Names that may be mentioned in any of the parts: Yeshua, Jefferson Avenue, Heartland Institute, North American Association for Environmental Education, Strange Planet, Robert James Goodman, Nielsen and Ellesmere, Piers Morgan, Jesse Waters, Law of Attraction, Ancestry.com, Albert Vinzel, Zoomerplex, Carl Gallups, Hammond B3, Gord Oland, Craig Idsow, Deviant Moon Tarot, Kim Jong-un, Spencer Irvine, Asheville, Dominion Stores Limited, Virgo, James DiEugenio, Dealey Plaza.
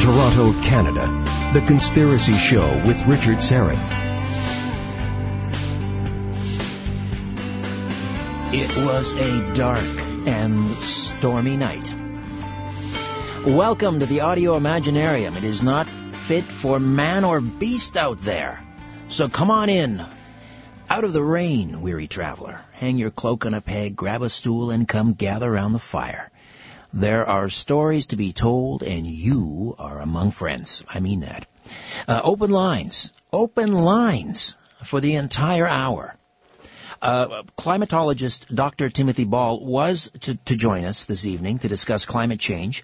Toronto, Canada, The Conspiracy Show with Richard Syrett. It was a dark and stormy night. Welcome to the audio imaginarium. It is not fit for man or beast out there. So come on in. Out of the rain, weary traveler. Hang your cloak on a peg, grab a stool, and come gather round the fire. There are stories to be told, and you are among friends. I mean that. Open lines for the entire hour. Climatologist Dr. Timothy Ball was to join us this evening to discuss climate change.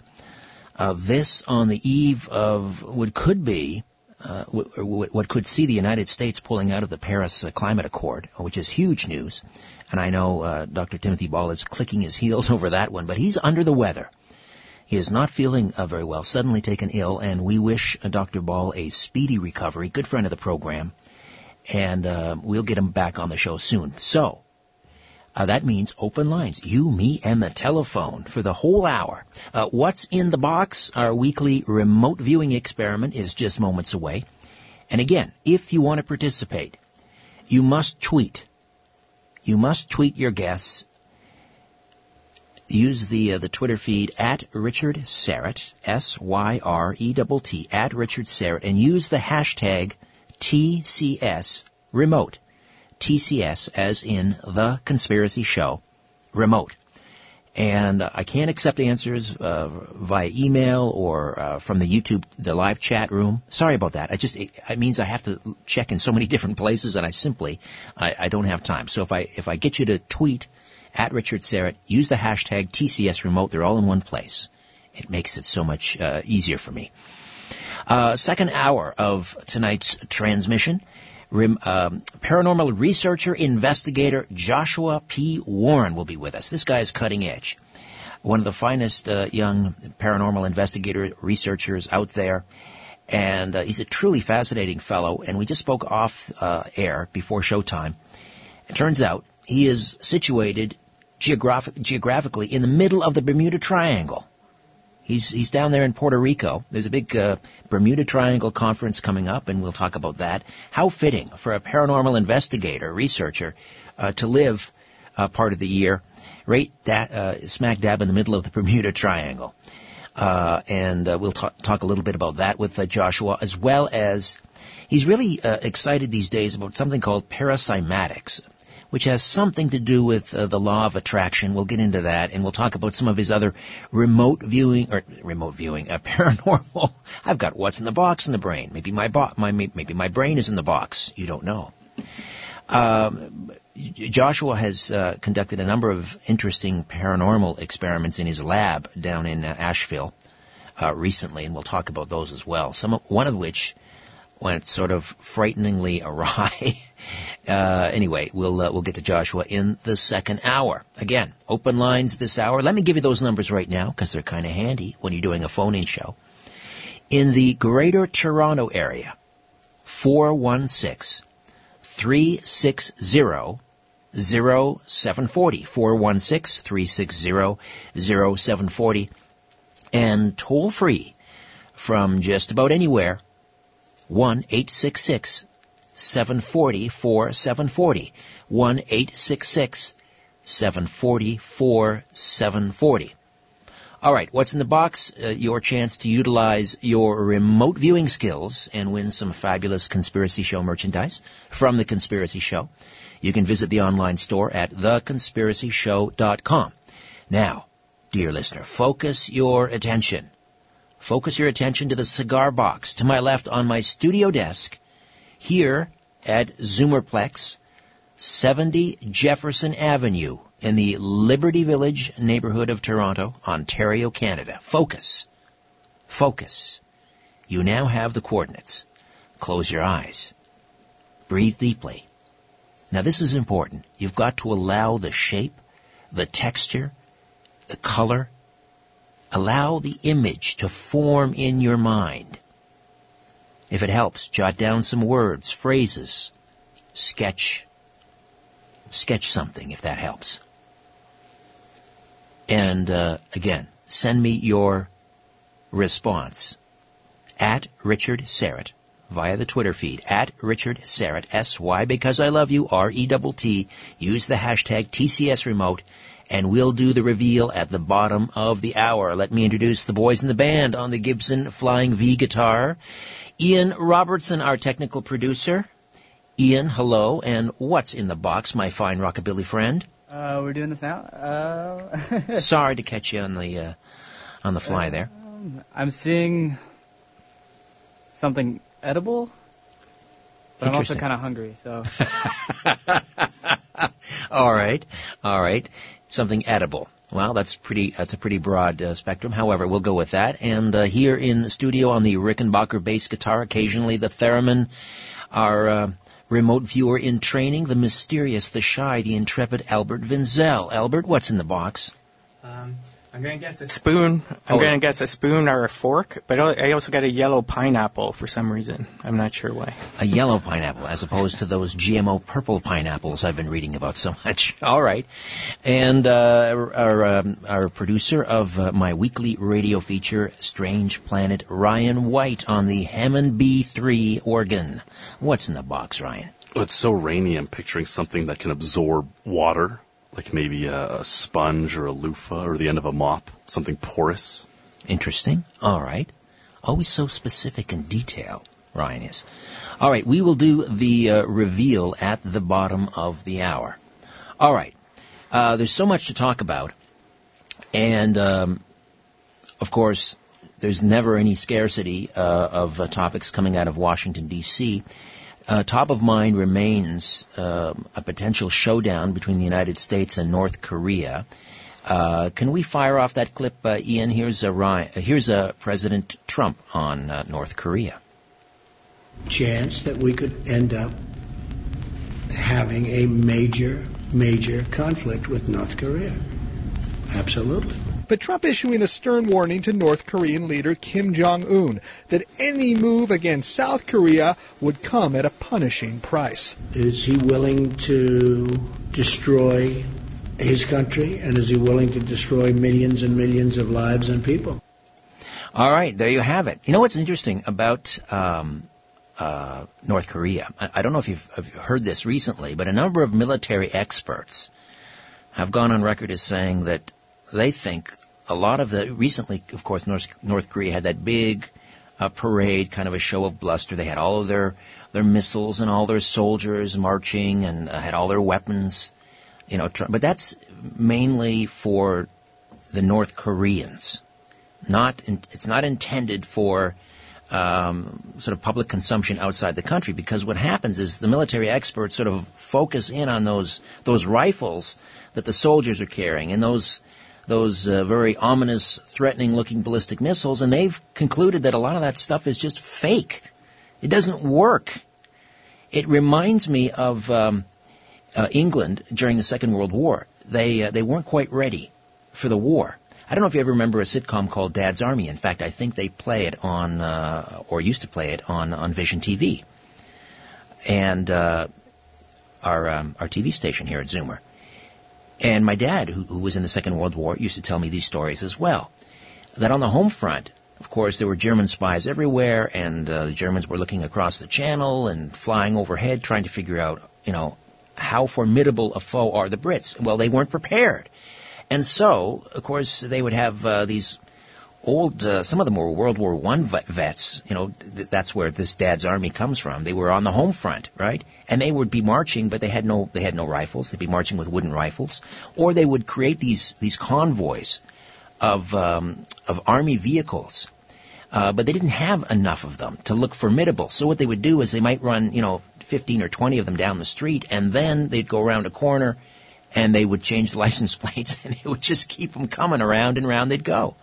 This on the eve of what could be, what could see the United States pulling out of the Paris Climate Accord, which is huge news. And I know Dr. Timothy Ball is clicking his heels over that one, but he's under the weather. He is not feeling very well, suddenly taken ill, and we wish Dr. Ball a speedy recovery, good friend of the program, and we'll get him back on the show soon. So that means open lines, you, me, and the telephone for the whole hour. What's in the box, our weekly remote viewing experiment, is just moments away. And again, if you want to participate, you must tweet. You must tweet your guests. Use the Twitter feed at Richard Syrett, S-Y-R-E-T-T, at Richard Syrett, and use the hashtag TCS remote. TCS as in The Conspiracy Show remote. And I can't accept answers via email or from the YouTube, the live chat room. Sorry about that. It means I have to check in so many different places, and I don't have time. So if I get you to tweet at Richard Syrett, use the hashtag TCS remote. They're all in one place. It makes it so much easier for me. Second hour of tonight's transmission. Paranormal researcher, investigator Joshua P. Warren will be with us. This guy is cutting edge. One of the finest young paranormal investigator researchers out there. And he's a truly fascinating fellow. And we just spoke off air before showtime. It turns out he is situated geographically in the middle of the Bermuda Triangle. He's down there in Puerto Rico. There's a big Bermuda Triangle conference coming up, and we'll talk about that. How fitting for a paranormal investigator, researcher, to live part of the year right smack dab in the middle of the Bermuda Triangle. And we'll talk a little bit about that with Joshua, as well as he's really excited these days about something called parasymatics, which has something to do with the Law of Attraction. We'll get into that, and we'll talk about some of his other paranormal. I've got what's in the box in the brain. Maybe my brain is in the box. You don't know. Joshua has conducted a number of interesting paranormal experiments in his lab down in Asheville recently, and we'll talk about those as well. One of which went sort of frighteningly awry. Anyway, we'll get to Joshua in the second hour. Again, open lines this hour. Let me give you those numbers right now because they're kind of handy when you're doing a phone-in show. In the Greater Toronto Area, 416-360-0740. 416-360-0740. And toll-free from just about anywhere, 1-866-740-4740. 1-866-740-4740. All right, what's in the box? Your chance to utilize your remote viewing skills and win some fabulous Conspiracy Show merchandise from The Conspiracy Show. You can visit the online store at theconspiracyshow.com. Now, dear listener, focus your attention. Focus your attention to the cigar box to my left on my studio desk here at Zoomerplex, 70 Jefferson Avenue in the Liberty Village neighborhood of Toronto, Ontario, Canada. Focus. Focus. You now have the coordinates. Close your eyes. Breathe deeply. Now this is important. You've got to allow the shape, the texture, the color. Allow the image to form in your mind. If it helps, jot down some words, phrases, sketch something if that helps. And again, send me your response at Richard Syrett, via the Twitter feed, at Richard Syrett, S-Y, because I love you, R-E-T-T, use the hashtag TCSRemote, and we'll do the reveal at the bottom of the hour. Let me introduce the boys in the band on the Gibson Flying V guitar. Ian Robertson, our technical producer. Ian, hello, and what's in the box, my fine rockabilly friend? We're doing this now. Sorry to catch you on the fly there. I'm seeing something edible, but I'm also kind of hungry, so. All right. Something edible. Well, that's a pretty broad spectrum. However, we'll go with that. And here in the studio on the Rickenbacker bass guitar, occasionally the theremin, our remote viewer in training, the mysterious, the shy, the intrepid Albert Vinzel. Albert, what's in the box? I'm going to guess a spoon. I'm going to guess a spoon or a fork, but I also got a yellow pineapple for some reason. I'm not sure why. A yellow pineapple as opposed to those GMO purple pineapples I've been reading about so much. All right. And our producer of my weekly radio feature, Strange Planet, Ryan White on the Hammond B3 organ. What's in the box, Ryan? Well, it's so rainy, I'm picturing something that can absorb water. Like maybe a sponge or a loofah or the end of a mop, something porous. Interesting. All right. Always so specific in detail, Ryan is. All right, we will do the reveal at the bottom of the hour. All right. There's so much to talk about. And, of course, there's never any scarcity of topics coming out of Washington, D.C., top of mind remains a potential showdown between the United States and North Korea. Can we fire off that clip, Ian? Here's President Trump on North Korea. Chance that we could end up having a major, major conflict with North Korea. Absolutely. But Trump issuing a stern warning to North Korean leader Kim Jong-un that any move against South Korea would come at a punishing price. Is he willing to destroy his country, and is he willing to destroy millions and millions of lives and people? All right, there you have it. You know what's interesting about North Korea? I don't know if you've heard this recently, but a number of military experts have gone on record as saying that they think a lot of the, recently, of course, North Korea had that big parade, kind of a show of bluster. They had all of their missiles and all their soldiers marching and had all their weapons, you know. But that's mainly for the North Koreans. It's not intended for sort of public consumption outside the country, because what happens is the military experts sort of focus in on those rifles that the soldiers are carrying and those very ominous, threatening-looking ballistic missiles, and they've concluded that a lot of that stuff is just fake. It doesn't work. It reminds me of England during the Second World War. They weren't quite ready for the war. I don't know if you ever remember a sitcom called Dad's Army. In fact, I think they play it on, or used to play it on Vision TV, and our TV station here at Zoomer. And my dad, who was in the Second World War, used to tell me these stories as well, that on the home front, of course, there were German spies everywhere, and the Germans were looking across the channel and flying overhead, trying to figure out, you know, how formidable a foe are the Brits. Well, they weren't prepared. And so, of course, they would have these old, some of them were World War I vets, you know, that's where this Dad's Army comes from. They were on the home front, right? And they would be marching, but they had no rifles. They'd be marching with wooden rifles, or they would create these convoys of army vehicles, but they didn't have enough of them to look formidable. So what they would do is they might run, you know, 15 or 20 of them down the street, and then they'd go around a corner, and they would change the license plates, and it would just keep them coming around and around they'd go.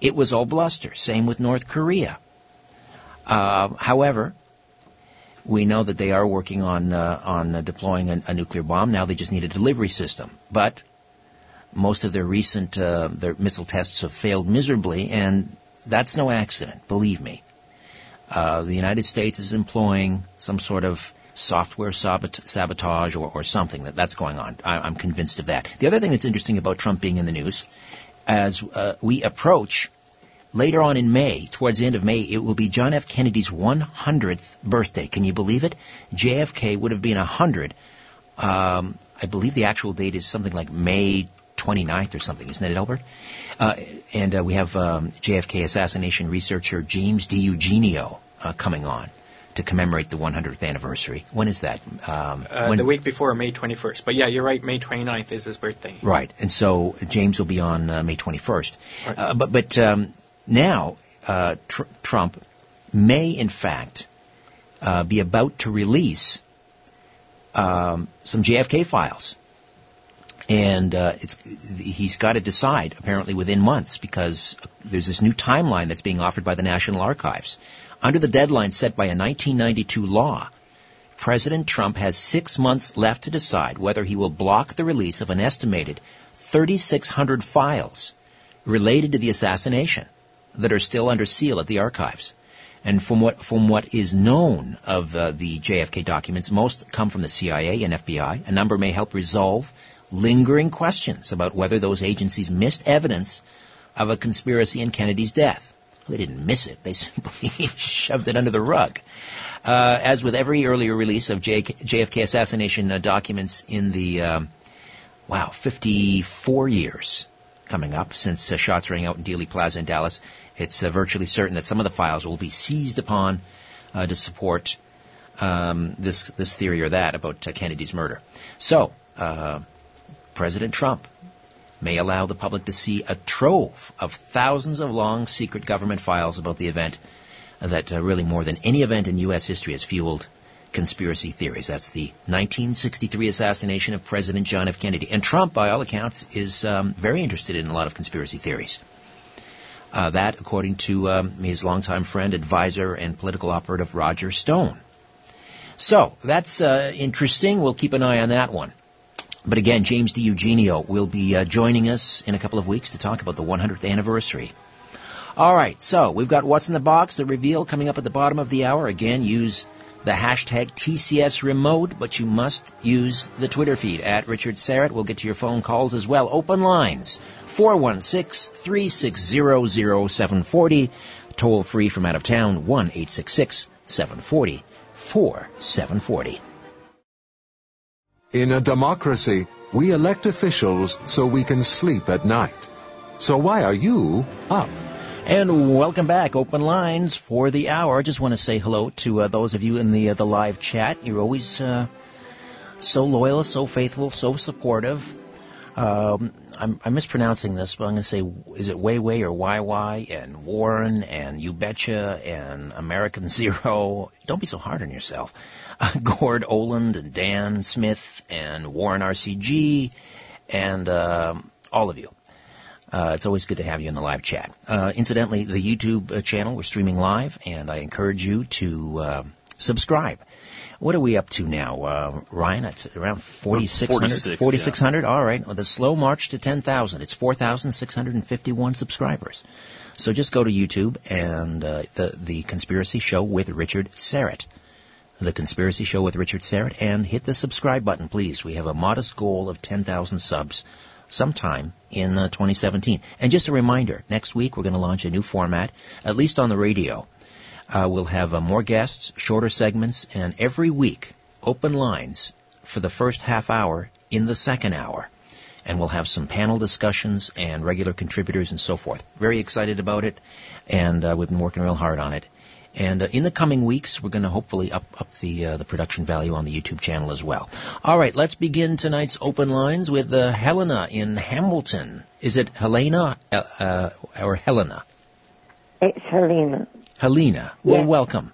It was all bluster. Same with North Korea. However, we know that they are working on deploying a nuclear bomb. Now they just need a delivery system. But most of their recent their missile tests have failed miserably, and that's no accident, believe me. The United States is employing some sort of software sabotage or something. That's going on. I'm convinced of that. The other thing that's interesting about Trump being in the news, as we approach Later on in May, towards the end of May, it will be John F. Kennedy's 100th birthday. Can you believe it? JFK would have been 100. I believe the actual date is something like May 29th or something, isn't it, Albert? And we have JFK assassination researcher James DiEugenio coming on to commemorate the 100th anniversary. When is that? The week before, May 21st. But yeah, you're right, May 29th is his birthday. Right, and so James will be on May 21st. Right. But now Trump may, in fact, be about to release some JFK files. And he's got to decide, apparently, within months, because there's this new timeline that's being offered by the National Archives. Under the deadline set by a 1992 law, President Trump has 6 months left to decide whether he will block the release of an estimated 3,600 files related to the assassination that are still under seal at the archives. And from what is known of the JFK documents, most come from the CIA and FBI. A number may help resolve lingering questions about whether those agencies missed evidence of a conspiracy in Kennedy's death. They didn't miss it. They simply shoved it under the rug. As with every earlier release of JFK assassination documents in the, 54 years coming up since shots rang out in Dealey Plaza in Dallas, it's virtually certain that some of the files will be seized upon to support this theory or that about Kennedy's murder. So, President Trump may allow the public to see a trove of thousands of long secret government files about the event that really more than any event in U.S. history has fueled conspiracy theories. That's the 1963 assassination of President John F. Kennedy. And Trump, by all accounts, is very interested in a lot of conspiracy theories. That, according to his longtime friend, advisor, and political operative Roger Stone. So, that's interesting. We'll keep an eye on that one. But again, James DiEugenio will be joining us in a couple of weeks to talk about the 100th anniversary. All right, so we've got What's in the Box, the reveal, coming up at the bottom of the hour. Again, use the hashtag TCSRemote, but you must use the Twitter feed at Richard Syrett. We'll get to your phone calls as well. Open lines, 416-360-0740. Toll free from out of town, 1-866-740-4740. In a democracy, we elect officials so we can sleep at night. So why are you up? And welcome back. Open lines for the hour. I just want to say hello to those of you in the live chat. You're always so loyal, so faithful, so supportive. I'm mispronouncing this, but I'm going to say, is it Weiwei or YY and Warren and You Betcha and American Zero? Don't be so hard on yourself. Gord Oland and Dan Smith and Warren RCG and all of you. It's always good to have you in the live chat. Incidentally, the YouTube channel, we're streaming live, and I encourage you to subscribe. What are we up to now, Ryan? It's around 4,600. 4,600. Yeah. All right. Well, the slow march to 10,000. It's 4,651 subscribers. So just go to YouTube and the Conspiracy Show with Richard Syrett. The Conspiracy Show with Richard Syrett, and hit the subscribe button, please. We have a modest goal of 10,000 subs sometime in 2017. And just a reminder, next week we're going to launch a new format, at least on the radio. We'll have more guests, shorter segments, and every week, open lines for the first half hour in the second hour. And we'll have some panel discussions and regular contributors and so forth. Very excited about it, and we've been working real hard on it. And in the coming weeks, we're going to hopefully up the production value on the YouTube channel as well. All right, let's begin tonight's open lines with Helena in Hamilton. Is it Helena or Helena? It's Helena. Helena, well, yes. Welcome.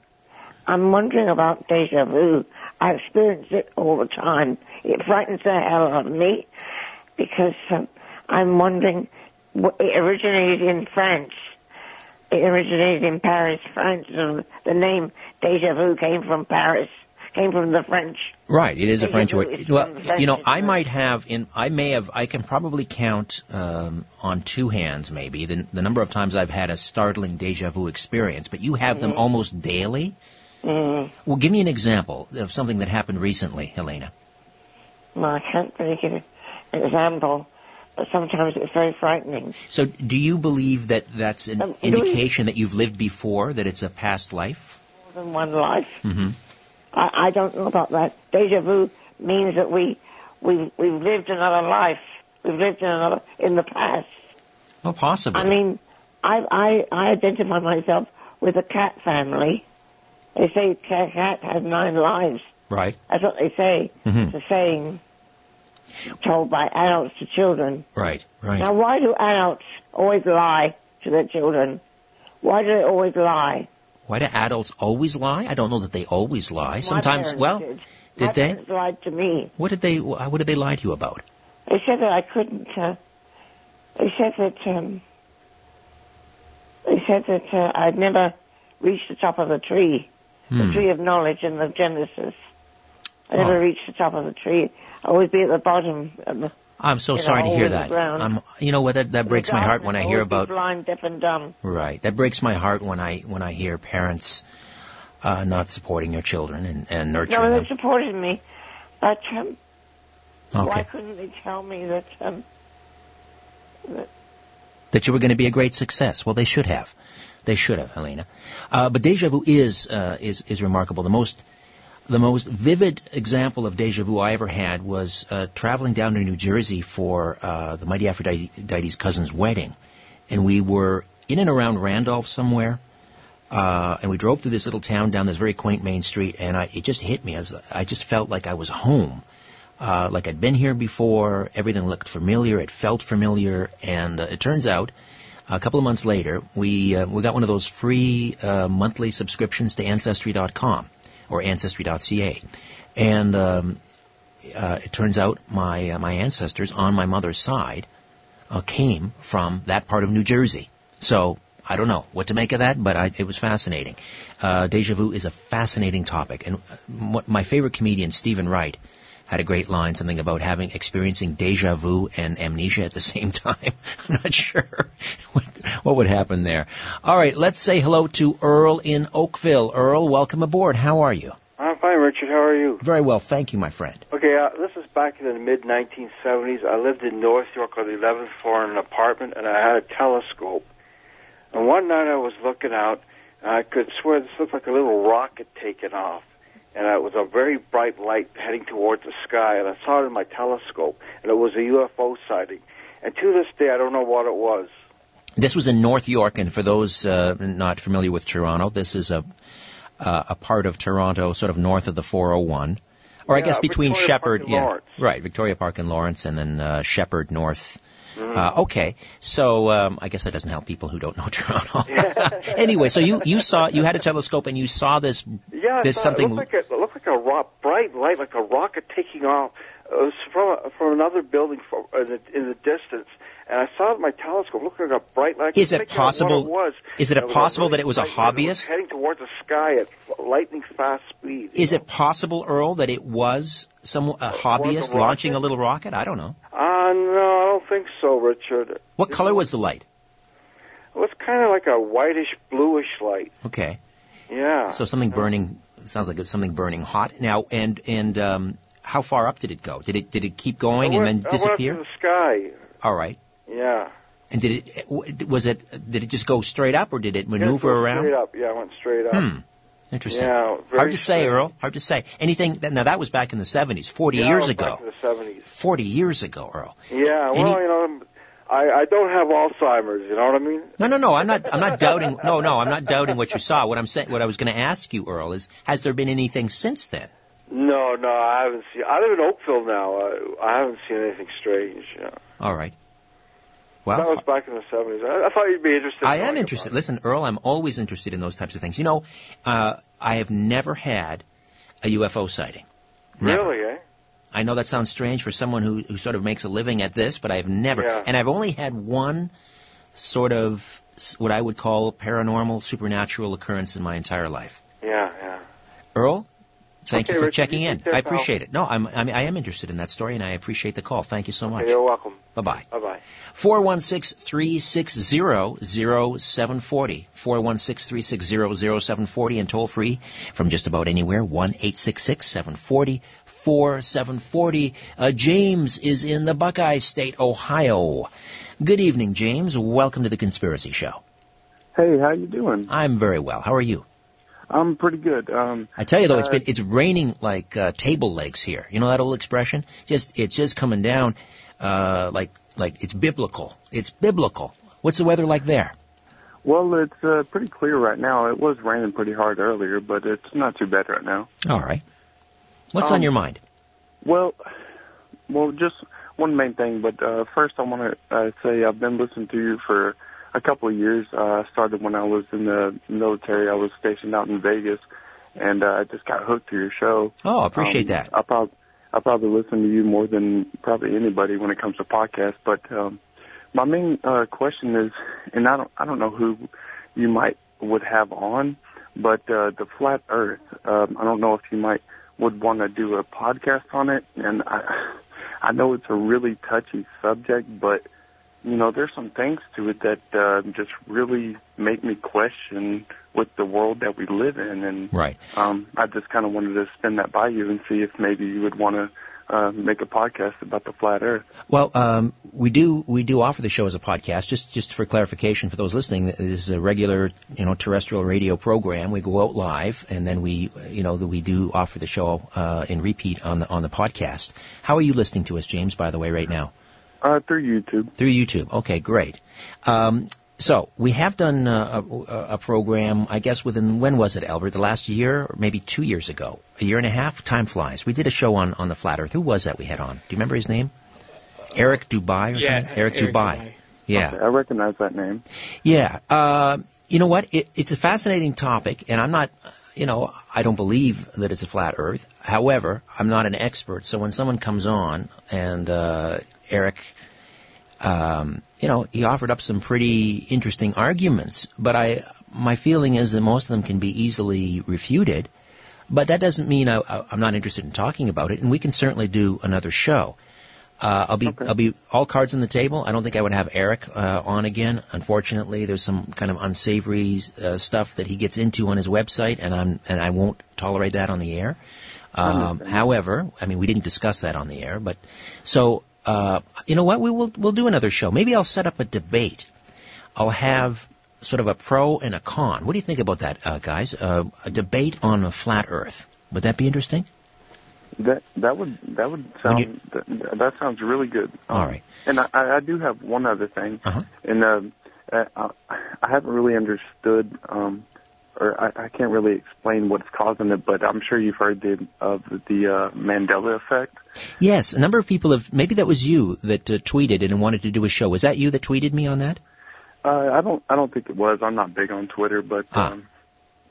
I'm wondering about deja vu. I experience it all the time. It frightens the hell out of me because I'm wondering, it originated in France. It originated in Paris, France, and the name déjà vu came from Paris, came from the French. Right, it is déjà a French word. Well, you know, I can probably count on two hands maybe the number of times I've had a startling déjà vu experience, but you have them almost daily? Mm-hmm. Well, give me an example of something that happened recently, Helena. Well, I can't really give an example, sometimes it was very frightening. So do you believe that that's an indication that you've lived before, that it's a past life? More than one life. Mm-hmm. I don't know about that. Deja vu means that we've lived another life. We've lived in the past. Well, possibly. I mean, I identify myself with the cat family. They say cat has 9 lives. Right. That's what they say. Mm-hmm. It's a saying told by adults to children. Right, right. Now, why do adults always lie to their children? Why do they always lie? Why do adults always lie? I don't know that they always lie. Sometimes, well, did they? They lied to me. What did they lie to you about? They said that I couldn't. They said that I'd never reached the top of the tree, the tree of knowledge and of Genesis. I never reached the top of the tree. I always be at the bottom. I'm so sorry to hear that. You know what? That breaks my heart when I hear about blind, deaf, and dumb. Right. That breaks my heart when I hear parents not supporting their children and nurturing them. No, they supported me, but why couldn't they tell me that you were going to be a great success? Well, they should have. They should have, Helena. But deja vu is remarkable. The most vivid example of deja vu I ever had was traveling down to New Jersey for the Mighty Aphrodite's cousin's wedding. And we were in and around Randolph somewhere, and we drove through this little town down this very quaint main street, and it just hit me. I just felt like I was home, like I'd been here before. Everything looked familiar. It felt familiar. And it turns out, a couple of months later, we got one of those free monthly subscriptions to Ancestry.com. or Ancestry.ca, and it turns out my ancestors on my mother's side came from that part of New Jersey. So I don't know what to make of that, but it was fascinating. Deja vu is a fascinating topic, and my favorite comedian, Stephen Wright, had a great line, something about experiencing deja vu and amnesia at the same time. I'm not sure what would happen there. All right, let's say hello to Earl in Oakville. Earl, welcome aboard. How are you? I'm fine, Richard. How are you? Very well, thank you, my friend. Okay, this is back in the mid-1970s. I lived in North York on the 11th floor in an apartment, and I had a telescope. And one night I was looking out, and I could swear this looked like a little rocket taking off. And it was a very bright light heading towards the sky, and I saw it in my telescope, and it was a UFO sighting. And to this day, I don't know what it was. This was in North York, and for those not familiar with Toronto, this is a part of Toronto, sort of north of the 401, or I guess between Victoria Shepherd, right, Victoria Park and Lawrence, and then Shepherd North. Mm-hmm. Okay, so I guess that doesn't help people who don't know Toronto. Anyway, so you had a telescope and you saw this. Yeah, this something. It looked like a bright light, like a rocket taking off. It was from another building in the distance, and I saw it in my telescope. It looked like a bright light. Is it possible? It was. Is it possible that it was a hobbyist heading towards the sky at lightning fast speed? Is it possible, Earl, that it was a hobbyist launching a little rocket? I don't know. No. I don't think so, Richard. What color was the light? It was kind of like a whitish, bluish light. Okay. Yeah. So something burning. Sounds like it's something burning hot. Now, and how far up did it go? Did it keep going and then disappear? It went up to the sky. All right. Yeah. And did it just go straight up, or did it maneuver around? Straight up. Yeah, it went straight up. Interesting. Yeah, hard to say, Earl. Hard to say. Anything? Now that was back in the 70s, 40 years ago. Back in the 70s. 40 years ago, Earl. Yeah. Well, I don't have Alzheimer's. You know what I mean? No. I'm not doubting. No. I'm not doubting what you saw. What I'm saying, what I was going to ask you, Earl, is: has there been anything since then? No. I haven't seen. I live in Oakville now. I haven't seen anything strange. Yeah. All right. Well, that was back in the 70s. I thought you'd be interested. I am interested. Listen, Earl, I'm always interested in those types of things. You know, I have never had a UFO sighting. Never. Really, eh? I know that sounds strange for someone who sort of makes a living at this, but I've never. Yeah. And I've only had one sort of what I would call paranormal, supernatural occurrence in my entire life. Yeah. Earl, thank you for checking in. I appreciate it. No, I am interested in that story, and I appreciate the call. Thank you so much. You're welcome. Bye-bye. Bye-bye. 416-360-0740. 416-360-0740, and toll-free from just about anywhere, 1-866-740 740. James is in the Buckeye State, Ohio. Good evening, James. Welcome to The Conspiracy Show. Hey, how you doing? I'm very well. How are you? I'm pretty good. I tell you though, it's raining like table legs here. You know that old expression? It's just coming down like it's biblical. It's biblical. What's the weather like there? Well, it's pretty clear right now. It was raining pretty hard earlier, but it's not too bad right now. All right. What's on your mind? Well, just one main thing. But first, I want to say I've been listening to you for a couple of years. I started when I was in the military. I was stationed out in Vegas, and I just got hooked to your show. Oh, I appreciate that. I probably listen to you more than probably anybody when it comes to podcasts. But my main question is, and I don't know who you would have on, but the flat Earth. I don't know if you would want to do a podcast on it, and I know it's a really touchy subject, but you know, there's some things to it that just really make me question with the world that we live in. And right. I just kind of wanted to spin that by you and see if maybe you would want to make a podcast about the flat Earth. Well, we do offer the show as a podcast. Just for clarification for those listening, this is a regular, you know, terrestrial radio program. We go out live, and then we do offer the show in repeat on the podcast. How are you listening to us, James? By the way, right now. Through YouTube. Through YouTube. Okay, great. So we have done a program, I guess, when was it, Albert? The last year, or maybe 2 years ago, a year and a half? Time flies. We did a show on the Flat Earth. Who was that we had on? Do you remember his name? Eric Dubay or something? Eric Dubay. Yeah. Okay, I recognize that name. Yeah. You know what? It's a fascinating topic, and I'm not... You know, I don't believe that it's a flat Earth. However, I'm not an expert, so when someone comes on, and Eric, you know, he offered up some pretty interesting arguments, but my feeling is that most of them can be easily refuted, but that doesn't mean I'm not interested in talking about it, and we can certainly do another show. I'll be all cards on the table. I don't think I would have Eric on again. Unfortunately, there's some kind of unsavory stuff that he gets into on his website, and I won't tolerate that on the air. However, I mean, we didn't discuss that on the air, but so you know what? We'll do another show. Maybe I'll set up a debate. I'll have sort of a pro and a con. What do you think about that, guys? A debate on a flat Earth. Would that be interesting? That would sound that sounds really good. All right. And I do have one other thing, and I haven't really understood, or I can't really explain what's causing it, but I'm sure you've heard of the Mandela effect. Yes, a number of people have. Maybe that was you that tweeted and wanted to do a show. Was that you that tweeted me on that? I don't think it was. I'm not big on Twitter, but.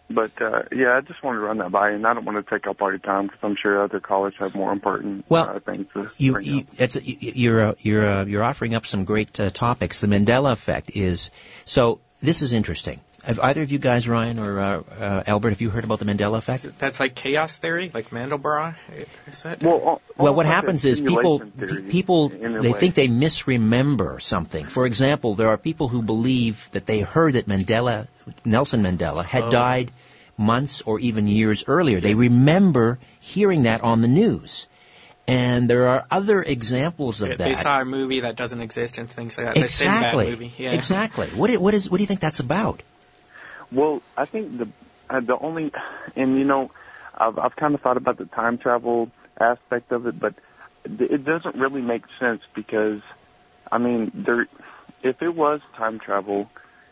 But yeah, I just wanted to run that by you, and I don't want to take up all your time because I'm sure other callers have more important things to bring up. You're offering up some great topics. The Mandela effect is so. This is interesting. Have either of you guys, Ryan or Albert, have you heard about the Mandela effect? That's like chaos theory, like Mandelbrot. Is that? Well, what happens is people they think they misremember something. For example, there are people who believe that they heard that Nelson Mandela had died months or even years earlier. They remember hearing that on the news. And there are other examples of that. They saw a movie that doesn't exist and things like that. Exactly. They seen that movie. Yeah. Exactly. What do you think that's about? Well, I think the only, and you know, I've kind of thought about the time travel aspect of it, but it doesn't really make sense because, I mean, if it was time travel,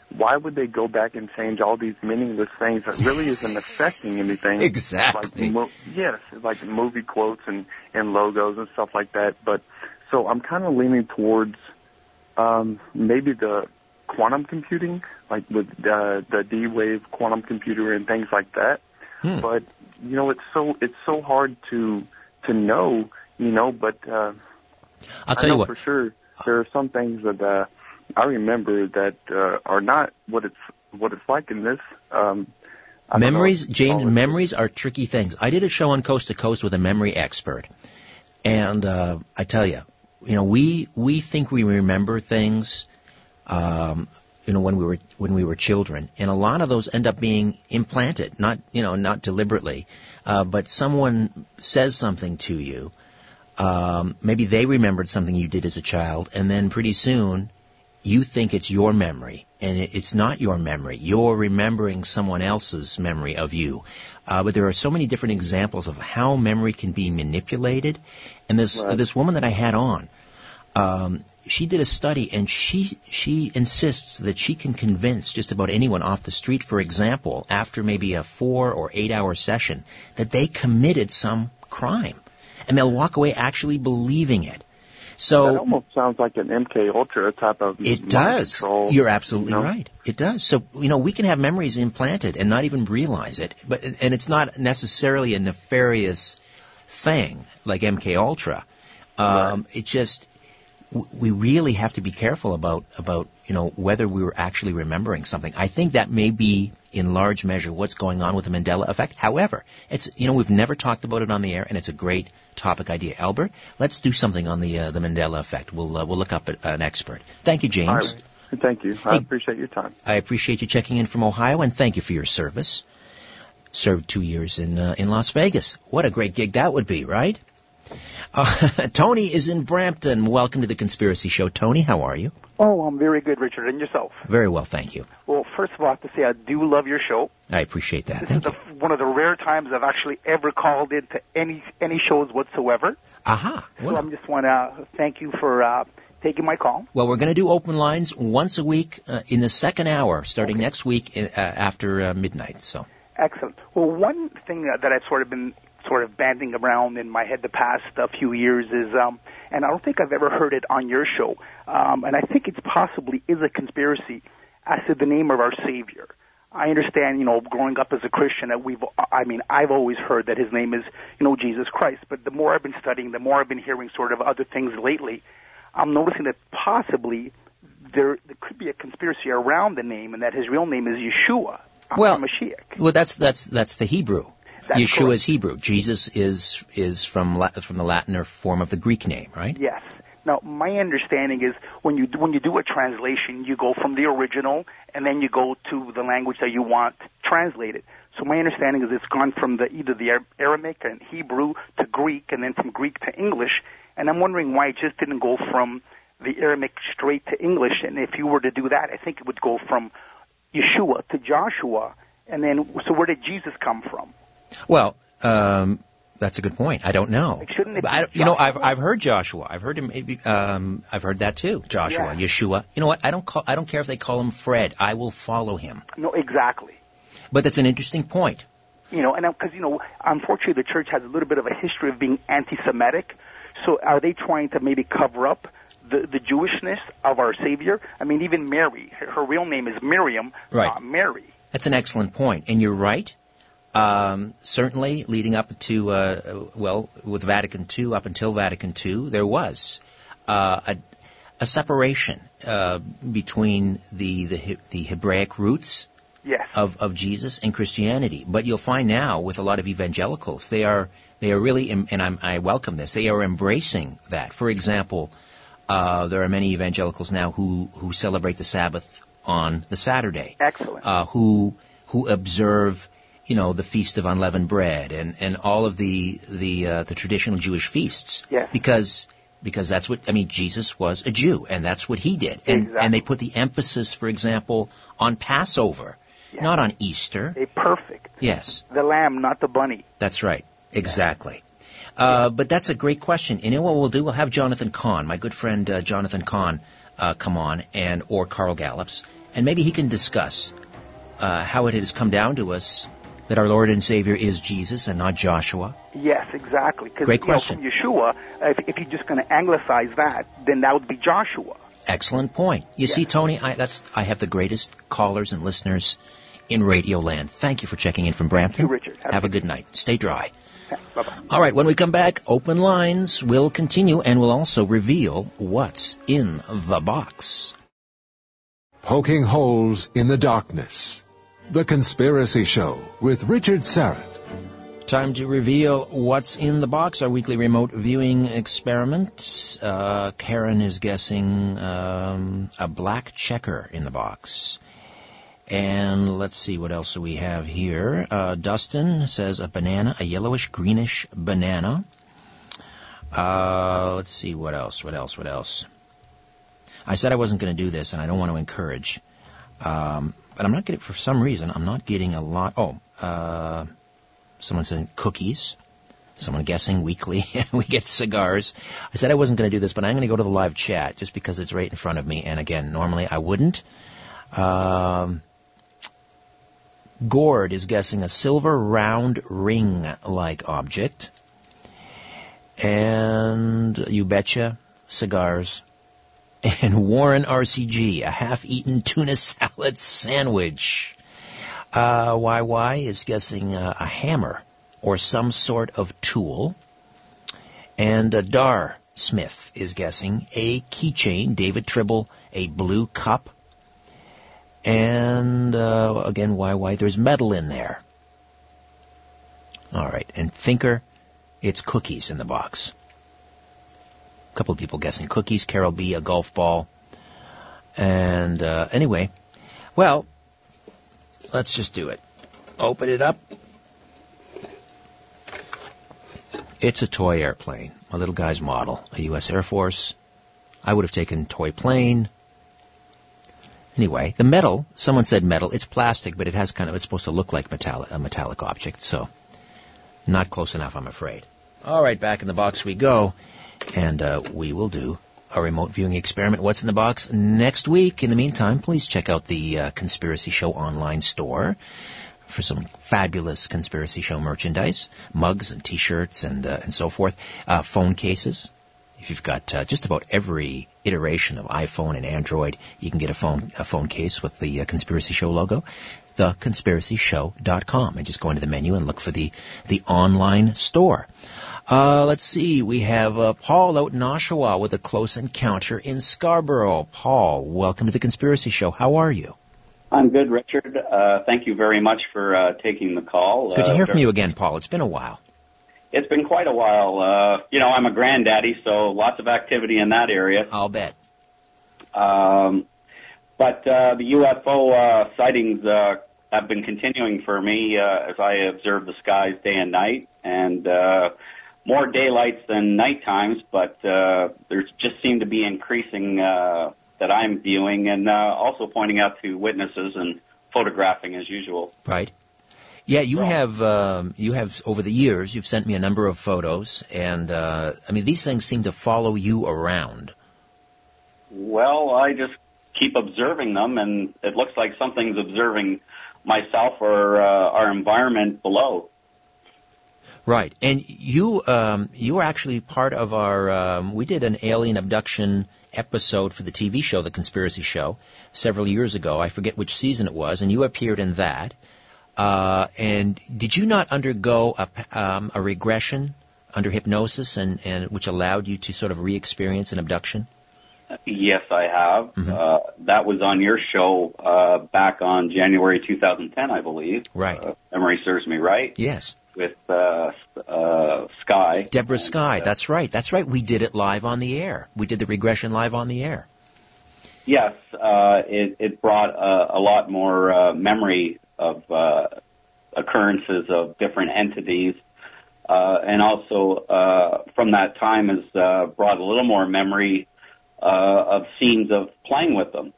why would they go back and change all these meaningless things that really isn't affecting anything? Exactly. Like, like movie quotes and logos and stuff like that. But so I'm kind of leaning towards maybe the quantum computing, like with the D-wave quantum computer and things like that. But you know, it's so hard to know. You know, but I'll tell you what. For sure, there are some things that. I remember that are not what it's like in this. Memories, James. Memories are tricky things. I did a show on Coast to Coast with a memory expert, and I tell you, you know, we think we remember things you know, when we were children. And a lot of those end up being implanted, not deliberately, but someone says something to you. Maybe they remembered something you did as a child, and then pretty soon you think it's your memory, and it's not your memory. You're remembering someone else's memory of you. But there are so many different examples of how memory can be manipulated. And this woman that I had on, she did a study, and she insists that she can convince just about anyone off the street, for example, after maybe a 4 or 8 hour session, that they committed some crime, and they'll walk away actually believing it. So that almost sounds like an MK Ultra type of. It does. Control, you're absolutely right. It does. So we can have memories implanted and not even realize it. And it's not necessarily a nefarious thing like MK Ultra. Right. It just we really have to be careful about whether we were actually remembering something. I think that may be in large measure what's going on with the Mandela effect. However, it's we've never talked about it on the air, and it's a great topic idea. Albert, let's do something on the Mandela effect. We'll look up an expert. Thank you, James. All right. Thank you. I appreciate your time. I appreciate you checking in from Ohio, and thank you for your service. Served 2 years in Las Vegas. What a great gig that would be, right? Tony is in Brampton. Welcome to the Conspiracy Show. Tony, how are you? Oh, I'm very good, Richard, and yourself? Very well, thank you. Well, first of all, I have to say I do love your show. I appreciate that. This is one of the rare times I've actually ever called in to any shows whatsoever. Aha. Well. So I just want to thank you for taking my call. Well, we're going to do open lines once a week in the second hour, starting next week after midnight. So excellent. Well, one thing that I've sort of banding around in my head the past few years is, and I don't think I've ever heard it on your show, and I think it's possibly is a conspiracy as to the name of our Savior. I understand, growing up as a Christian, that I've always heard that his name is, Jesus Christ, but the more I've been studying, the more I've been hearing sort of other things lately, I'm noticing that possibly there could be a conspiracy around the name, and that his real name is Yeshua, Mashiach. Well, that's the Hebrew. That's Yeshua correct. Is Hebrew. Jesus is from the Latin or form of the Greek name, right? Yes. Now, my understanding is when you do a translation, you go from the original and then you go to the language that you want translated. So my understanding is it's gone from either the Aramaic and Hebrew to Greek, and then from Greek to English. And I'm wondering why it just didn't go from the Aramaic straight to English. And if you were to do that, I think it would go from Yeshua to Joshua. And then, so where did Jesus come from? Well, that's a good point. I don't know. Like, shouldn't it be Joshua? I've heard Joshua. I've heard him. I've heard that too. Joshua, yeah. Yeshua. You know what? I don't care if they call him Fred. I will follow him. No, exactly. But that's an interesting point. And because unfortunately, the church has a little bit of a history of being anti-Semitic. So, are they trying to maybe cover up the Jewishness of our Savior? I mean, even Mary. Her real name is Miriam, right. Not Mary. That's an excellent point, and you're right. Certainly, leading up to with Vatican II, up until Vatican II, there was a separation between the Hebraic roots of Jesus and Christianity. But you'll find now with a lot of evangelicals, they are really, and I welcome this. They are embracing that. For example, there are many evangelicals now who celebrate the Sabbath on the Saturday. Excellent. Who observe. The Feast of Unleavened Bread and all of the traditional Jewish feasts. Yes. Because that's what, Jesus was a Jew, and that's what he did. And, exactly. And they put the emphasis, for example, on Passover, not on Easter. A perfect. Yes. The lamb, not the bunny. That's right. Exactly. But that's a great question. And what we'll do, we'll have Jonathan Cahn, my good friend Jonathan Cahn, come on, or Carl Gallups, and maybe he can discuss how it has come down to us that our Lord and Savior is Jesus and not Joshua? Yes, exactly. Great question. Yeshua, if you're just going to anglicize that, then that would be Joshua. Excellent point. You see, Tony, I have the greatest callers and listeners in radio land. Thank you for checking in from Brampton. Thank you, Richard. Have a good night. Stay dry. Thanks. Bye-bye. All right, when we come back, open lines will continue, and we'll also reveal what's in the box. Poking holes in the darkness. The Conspiracy Show with Richard Syrett. Time to reveal what's in the box, our weekly remote viewing experiment. Karen is guessing a black checker in the box. And let's see, what else do we have here? Dustin says a banana, a yellowish-greenish banana. Let's see, what else? I said I wasn't going to do this, and I don't want to encourage. But I'm not getting, for some reason, I'm not getting a lot. Someone said cookies. Someone guessing weekly. We get cigars. I said I wasn't going to do this, but I'm going to go to the live chat just because it's right in front of me. And again, normally I wouldn't. Gord is guessing a silver round ring-like object. And you betcha, cigars. And Warren RCG, a half-eaten tuna salad sandwich. YY is guessing a hammer or some sort of tool. And Dar Smith is guessing a keychain. David Tribble, a blue cup. And again, YY, there's metal in there. All right. And Thinker, it's cookies in the box. A couple of people guessing cookies. Carol B, a golf ball. And anyway, well, let's just do it. Open it up. It's a toy airplane. My little guy's model, a U.S. Air Force. I would have taken toy plane. Anyway, the metal, someone said metal. It's plastic, but it has kind of, it's supposed to look like metallic, a metallic object. So not close enough, I'm afraid. All right, back in the box we go. And we will do a remote viewing experiment, what's in the box, next week. In the meantime, please check out the Conspiracy Show online store for some fabulous Conspiracy Show merchandise, mugs and T-shirts and so forth, phone cases. If you've got just about every iteration of iPhone and Android, you can get a phone case with the Conspiracy Show logo, theconspiracyshow.com. And just go into the menu and look for the online store. Let's see. We have Paul out in Oshawa with a close encounter in Scarborough. Paul, welcome to the Conspiracy Show. How are you? I'm good, Richard. Thank you very much for taking the call. Good to hear from you again, Paul. It's been a while. It's been quite a while. I'm a granddaddy, so lots of activity in that area. I'll bet. But the UFO sightings have been continuing for me as I observe the skies day and night, and more daylights than night times, but there just seem to be increasing that I'm viewing, and also pointing out to witnesses and photographing as usual. Right. Yeah, you have over the years, you've sent me a number of photos, and I mean, these things seem to follow you around. Well, I just keep observing them, and it looks like something's observing myself or our environment below. Right, and you were actually part of our. We did an alien abduction episode for the TV show, The Conspiracy Show, several years ago. I forget which season it was, and you appeared in that. And did you not undergo a regression under hypnosis, and which allowed you to sort of re-experience an abduction? Yes, I have. Mm-hmm. That was on your show back on January 2010, I believe. Right. Memory serves me right. Yes. With Sky. Deborah and, Sky, that's right. That's right. We did it live on the air. We did the regression live on the air. Yes. It brought a lot more memory of occurrences of different entities. And also from that time has brought a little more memory of scenes of playing with them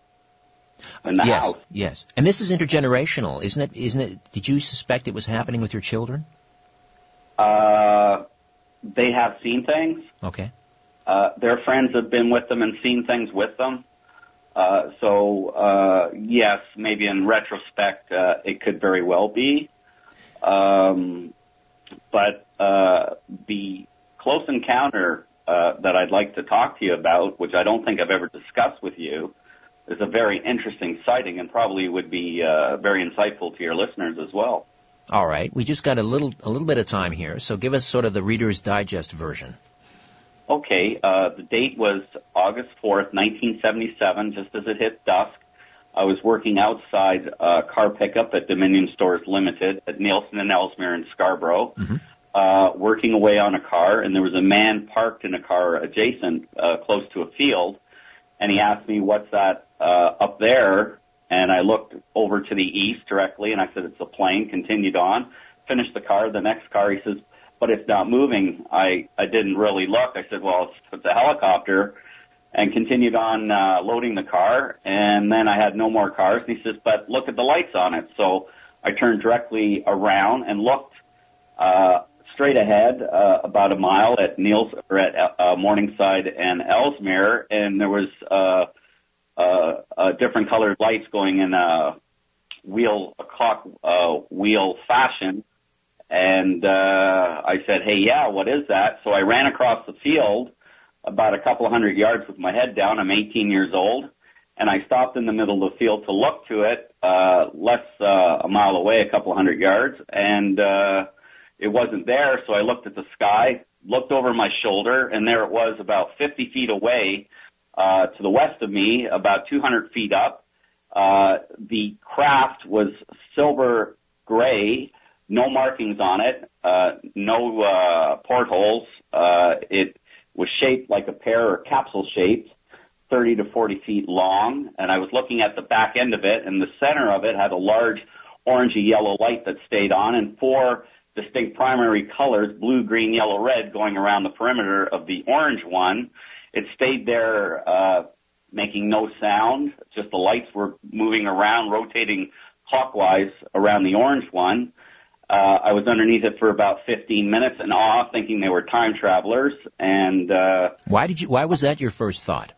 in the house. Yes. And this is intergenerational, isn't it? Did you suspect it was happening with your children? They have seen things. Okay. Their friends have been with them and seen things with them. So, yes, maybe in retrospect, it could very well be. But the close encounter that I'd like to talk to you about, which I don't think I've ever discussed with you, is a very interesting sighting and probably would be very insightful to your listeners as well. All right. We just got a little bit of time here, so give us sort of the Reader's Digest version. Okay. The date was August 4th, 1977, just as it hit dusk. I was working outside car pickup at Dominion Stores Limited at Nielsen and Ellesmere in Scarborough, working away on a car, and there was a man parked in a car adjacent, close to a field, and he asked me, what's that up there? And I looked over to the east directly, and I said, it's a plane, continued on, finished the car, the next car, he says, but it's not moving. I didn't really look. I said, well, it's a helicopter, and continued on loading the car, and then I had no more cars. And he says, but look at the lights on it. So I turned directly around and looked straight ahead about a mile at Morningside and Ellesmere, and there was different colored lights going in a clock wheel fashion. And I said, hey, yeah, what is that? So I ran across the field about a couple hundred yards with my head down. I'm 18 years old, and I stopped in the middle of the field to look to it, a mile away, a couple hundred yards, and it wasn't there. So I looked at the sky, looked over my shoulder, and there it was about 50 feet away to the west of me, about 200 feet up. The craft was silver gray, no markings on it, no portholes. It was shaped like a pear or capsule shaped, 30 to 40 feet long, and I was looking at the back end of it, and the center of it had a large orangey-yellow light that stayed on, and four distinct primary colors, blue, green, yellow, red, going around the perimeter of the orange one. It stayed there making no sound, just the lights were moving around, rotating clockwise around the orange one. I was underneath it for about 15 minutes in awe, thinking they were time travelers. And why was that your first thought?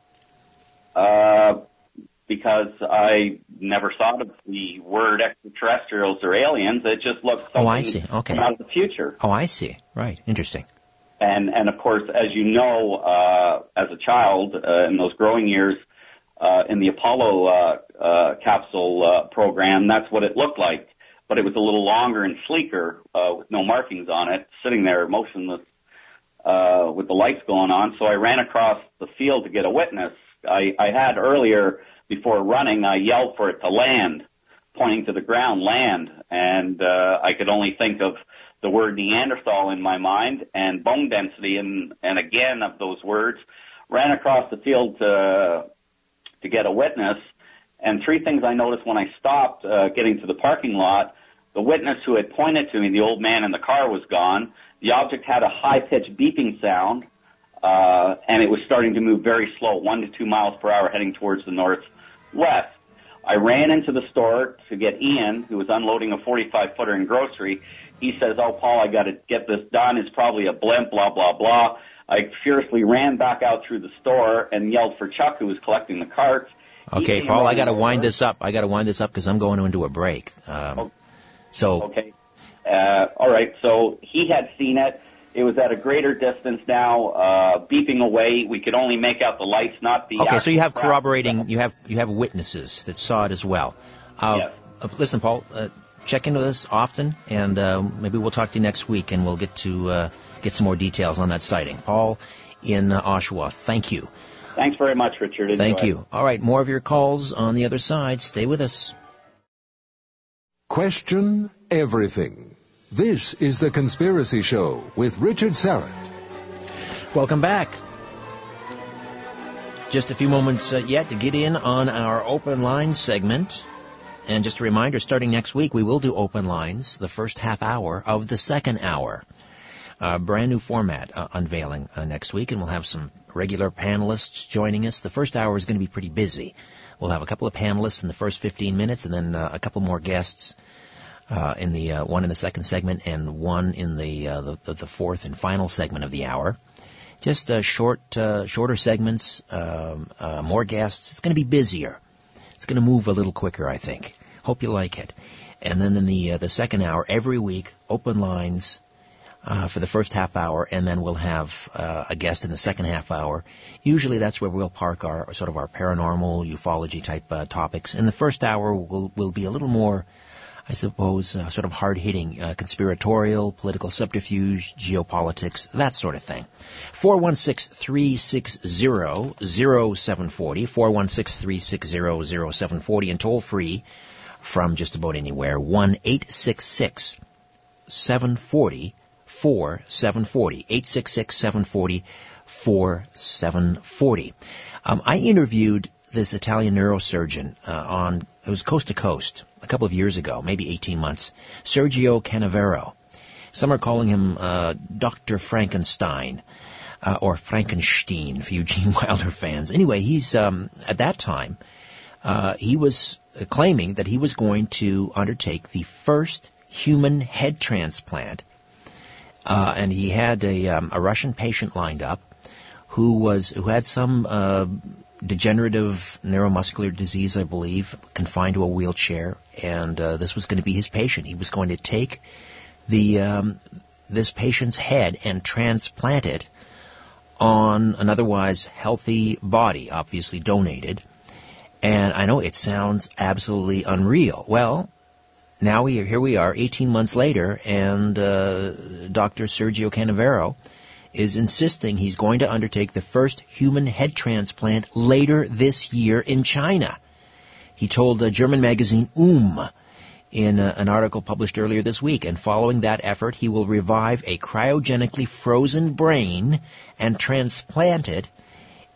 Because I never thought of the word extraterrestrials or aliens. It just looked something from out of the future. Oh, I see. Right. Interesting. And of course, as you know, as a child in those growing years, in the Apollo capsule program, that's what it looked like. But it was a little longer and sleeker, with no markings on it, sitting there motionless, with the lights going on. So I ran across the field to get a witness. I had earlier, before running, I yelled for it to land, pointing to the ground, land. And, I could only think of the word Neanderthal in my mind and bone density and again of those words. Ran across the field to get a witness. And three things I noticed when I stopped getting to the parking lot. The witness who had pointed to me, the old man in the car, was gone. The object had a high-pitched beeping sound, and it was starting to move very slow, 1 to 2 miles per hour, heading towards the northwest. I ran into the store to get Ian, who was unloading a 45-footer in grocery. He says, oh, Paul, I got to get this done. It's probably a blimp, blah, blah, blah. I furiously ran back out through the store and yelled for Chuck, who was collecting the carts. Okay, Paul, I got to wind this up because I'm going into a break. Okay. All right. So he had seen it. It was at a greater distance now, beeping away. We could only make out the lights, not the. Okay, so you have corroborating. You have witnesses that saw it as well. Yes. Listen, Paul, check into this often, and maybe we'll talk to you next week, and we'll get to get some more details on that sighting. Paul in Oshawa. Thank you. Thanks very much, Richard. Enjoy. Thank you. All right, more of your calls on the other side. Stay with us. Question everything. This is The Conspiracy Show with Richard Syrett. Welcome back. Just a few moments yet to get in on our Open Lines segment. And just a reminder, starting next week, we will do Open Lines, the first half hour of the second hour. Brand new format unveiling next week, and we'll have some regular panelists joining us. The first hour is going to be pretty busy. We'll have a couple of panelists in the first 15 minutes, and then a couple more guests in the one in the second segment, and one in the fourth and final segment of the hour. Just shorter segments, more guests. It's going to be busier. It's going to move a little quicker, I think. Hope you like it. And then in the second hour every week, Open Lines. For the first half hour, and then we'll have a guest in the second half hour. Usually that's where we'll park our sort of our paranormal, ufology type topics. In the first hour, we'll be a little more I suppose, sort of hard-hitting conspiratorial, political subterfuge, geopolitics, that sort of thing. 416-360-0740, 416-360-0740, and toll-free from just about anywhere, 1-866-740-4740, 866-740-4740. I interviewed this Italian neurosurgeon it was Coast to Coast a couple of years ago, maybe 18 months, Sergio Canavero. Some are calling him Dr. Frankenstein or Frankenstein for Eugene Wilder fans. Anyway, he's at that time, he was claiming that he was going to undertake the first human head transplant, and he had a Russian patient lined up who had some degenerative neuromuscular disease, I believe, confined to a wheelchair, and this was going to be his patient. He was going to take the this patient's head and transplant it on an otherwise healthy body, obviously donated. And I know it sounds absolutely unreal. Well, now here we are, 18 months later, and Dr. Sergio Canavero is insisting he's going to undertake the first human head transplant later this year in China. He told a German magazine in an article published earlier this week, and following that effort, he will revive a cryogenically frozen brain and transplant it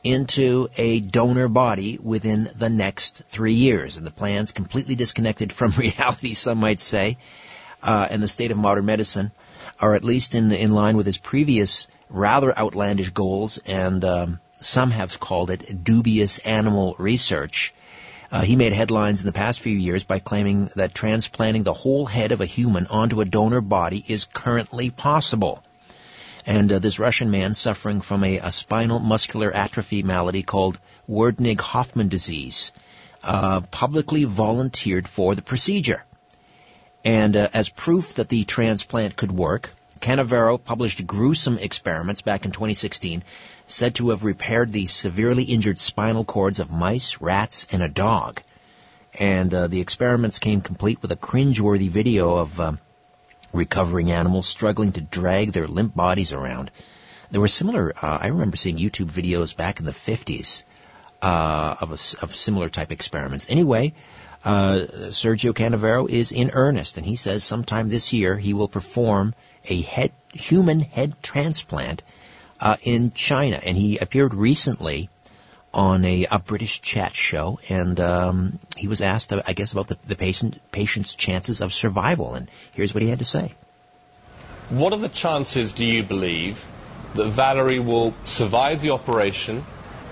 into a donor body within the next 3 years. And the plan's completely disconnected from reality, some might say, and the state of modern medicine, or at least in line with his previous rather outlandish goals, and some have called it dubious animal research. He made headlines in the past few years by claiming that transplanting the whole head of a human onto a donor body is currently possible. And this Russian man suffering from a spinal muscular atrophy malady called Wernicke-Hoffmann disease publicly volunteered for the procedure. And as proof that the transplant could work, Canavero published gruesome experiments back in 2016, said to have repaired the severely injured spinal cords of mice, rats, and a dog. And the experiments came complete with a cringeworthy video of recovering animals struggling to drag their limp bodies around. There were similar, I remember seeing YouTube videos back in the 50s of similar type experiments. Anyway, Sergio Canavero is in earnest, and he says sometime this year he will perform a human head transplant in China. And he appeared recently on a British chat show, and he was asked, I guess, about the patient's chances of survival. And here's what he had to say. What are the chances, do you believe, that Valeri will survive the operation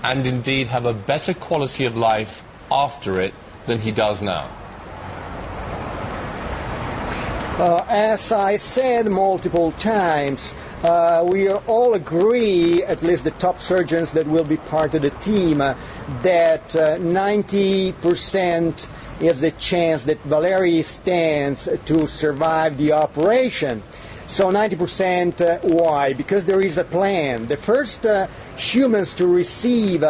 and indeed have a better quality of life after it than he does now? As I said multiple times, we all agree, at least the top surgeons that will be part of the team, that 90% is the chance that Valeri stands to survive the operation. So 90%, why? Because there is a plan. The first humans to receive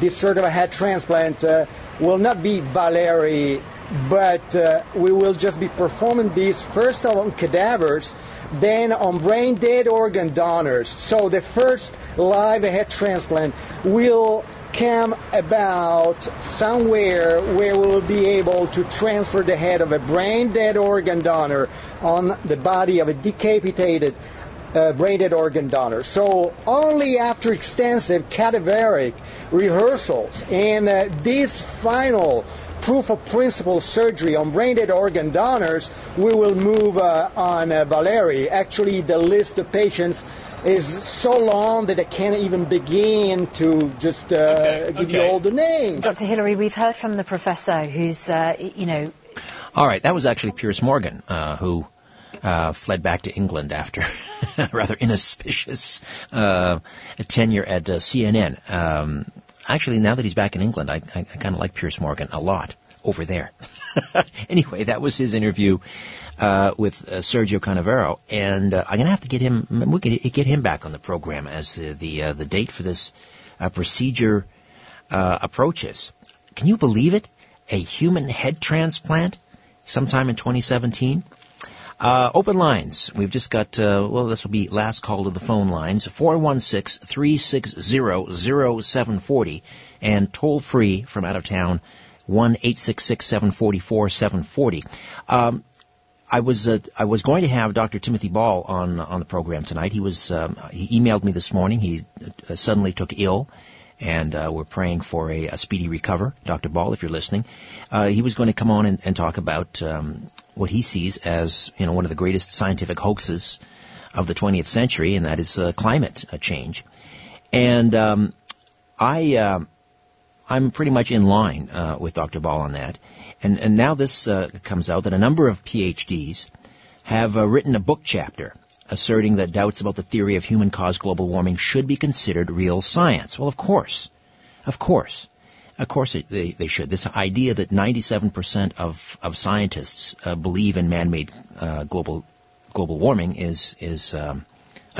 this sort of a head transplant will not be Valeri, but we will just be performing this first on cadavers, then on brain-dead organ donors. So the first live head transplant will come about somewhere where we will be able to transfer the head of a brain-dead organ donor on the body of a decapitated brain-dead organ donor. So only after extensive cadaveric rehearsals and this final proof of principle surgery on brain-dead organ donors, we will move on Valeri. Actually, the list of patients is so long that I can't even begin to just give you all the names. Dr. Hillary, we've heard from the professor who's, All right, that was actually Piers Morgan, who fled back to England after a rather inauspicious tenure at CNN. Actually, now that he's back in England, I kind of like Piers Morgan a lot over there. Anyway, that was his interview with Sergio Canavero, and I'm going to have to get him back on the program as the date for this procedure approaches. Can you believe it? A human head transplant sometime in 2017. Open lines. We've just got, well, this will be last call to the phone lines, 416-360-0740, and toll free from out of town, 1-866-744-740. I was going to have Dr. Timothy Ball on the program tonight. He was he emailed me this morning. He suddenly took ill, and we're praying for a speedy recover. Dr. Ball, if you're listening, he was going to come on and talk about what he sees as, you know, one of the greatest scientific hoaxes of the 20th century, and that is climate change. And I'm pretty much in line with Dr. Ball on that. And now this comes out that a number of PhDs have written a book chapter asserting that doubts about the theory of human-caused global warming should be considered real science. Well, of course they should. This idea that 97% of scientists believe in man-made global warming is a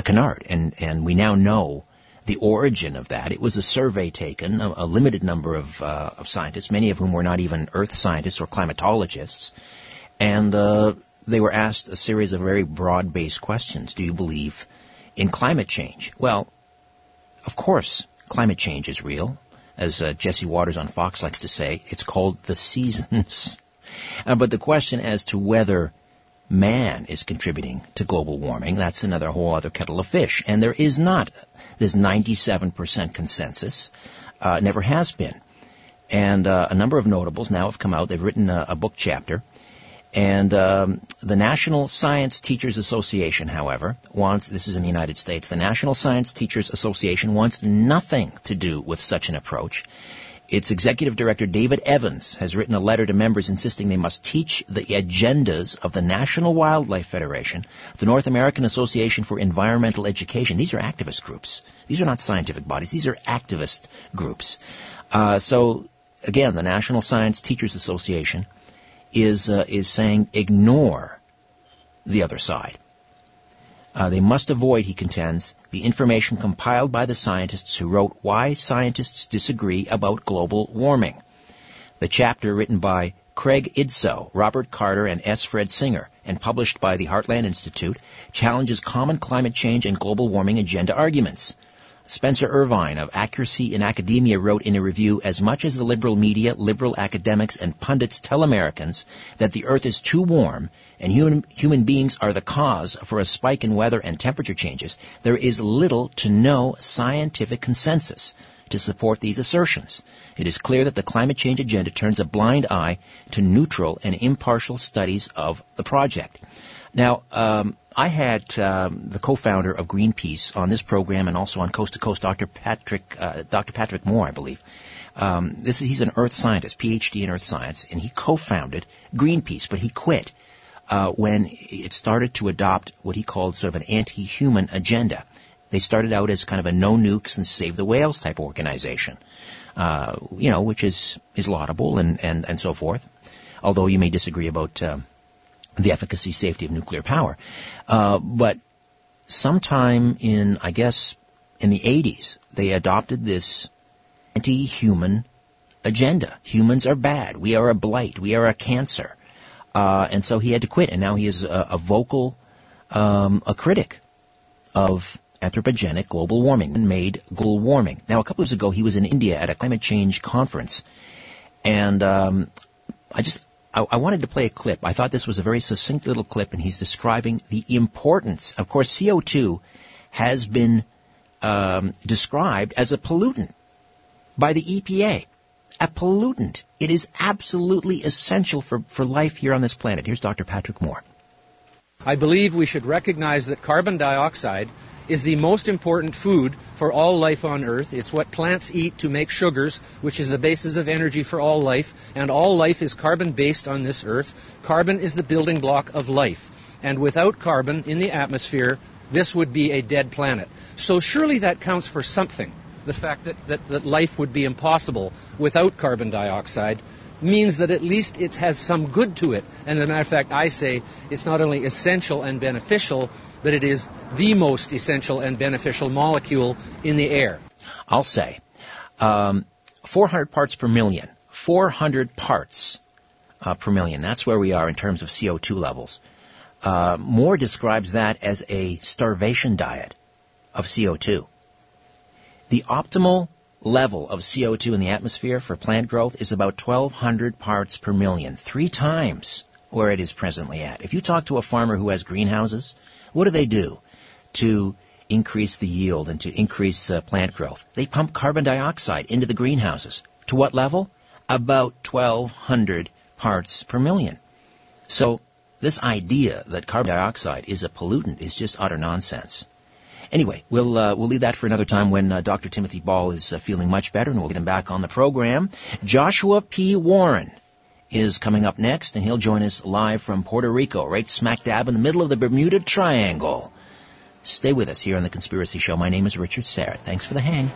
canard, and we now know the origin of that. It was a survey taken, a limited number of scientists, many of whom were not even earth scientists or climatologists, and they were asked a series of very broad-based questions. Do you believe in climate change? Well, of course, climate change is real. As Jesse Waters on Fox likes to say, it's called the seasons. But the question as to whether man is contributing to global warming, that's another whole other kettle of fish. And there is not this 97% consensus, never has been. And a number of notables now have come out. They've written a book chapter. And the National Science Teachers Association, however, wants, this is in the United States, the National Science Teachers Association wants nothing to do with such an approach. Its executive director, David Evans, has written a letter to members insisting they must teach the agendas of the National Wildlife Federation, the North American Association for Environmental Education. These are activist groups. These are not scientific bodies. These are activist groups. So, again, the National Science Teachers Association is saying ignore the other side. They must avoid, he contends, the information compiled by the scientists who wrote Why Scientists Disagree About Global Warming. The chapter, written by Craig Idsow, Robert Carter, and S. Fred Singer, and published by the Heartland Institute, challenges common climate change and global warming agenda arguments. Spencer Irvine of Accuracy in Academia wrote in a review, as much as the liberal media, liberal academics, and pundits tell Americans that the earth is too warm and human beings are the cause for a spike in weather and temperature changes, there is little to no scientific consensus to support these assertions. It is clear that the climate change agenda turns a blind eye to neutral and impartial studies of the project. Now, I had the co-founder of Greenpeace on this program and also on Coast to Coast, Dr. Patrick Moore, I believe. He's an earth scientist, PhD in earth science, and he co-founded Greenpeace, but he quit when it started to adopt what he called sort of an anti-human agenda. They started out as kind of a no nukes and save the whales type organization, you know, which is laudable and so forth, although you may disagree about the efficacy, safety of nuclear power. But sometime in, I guess, in the 80s, they adopted this anti-human agenda. Humans are bad. We are a blight. We are a cancer. And so he had to quit. And now he is a vocal, a critic of anthropogenic global warming and made global warming. Now, a couple of years ago, he was in India at a climate change conference. And, I wanted to play a clip. I thought this was a very succinct little clip, and he's describing the importance. Of course, CO2 has been described as a pollutant by the EPA. A pollutant. It is absolutely essential for life here on this planet. Here's Dr. Patrick Moore. I believe we should recognize that carbon dioxide is the most important food for all life on Earth. It's what plants eat to make sugars, which is the basis of energy for all life, and all life is carbon-based on this Earth. Carbon is the building block of life, and without carbon in the atmosphere, this would be a dead planet. So surely that counts for something. The fact that life would be impossible without carbon dioxide means that at least it has some good to it. And as a matter of fact, I say it's not only essential and beneficial, but it is the most essential and beneficial molecule in the air. I'll say 400 parts per million, 400 parts per million. That's where we are in terms of CO2 levels. Moore describes that as a starvation diet of CO2. The optimal level of CO2 in the atmosphere for plant growth is about 1,200 parts per million, 3 times where it is presently at. If you talk to a farmer who has greenhouses, what do they do to increase the yield and to increase plant growth? They pump carbon dioxide into the greenhouses. To what level? About 1,200 parts per million. So this idea that carbon dioxide is a pollutant is just utter nonsense. Anyway, we'll leave that for another time when Dr. Timothy Ball is feeling much better, and we'll get him back on the program. Joshua P. Warren is coming up next, and he'll join us live from Puerto Rico, right smack dab in the middle of the Bermuda Triangle. Stay with us here on The Conspiracy Show. My name is Richard Syrett. Thanks for the hang.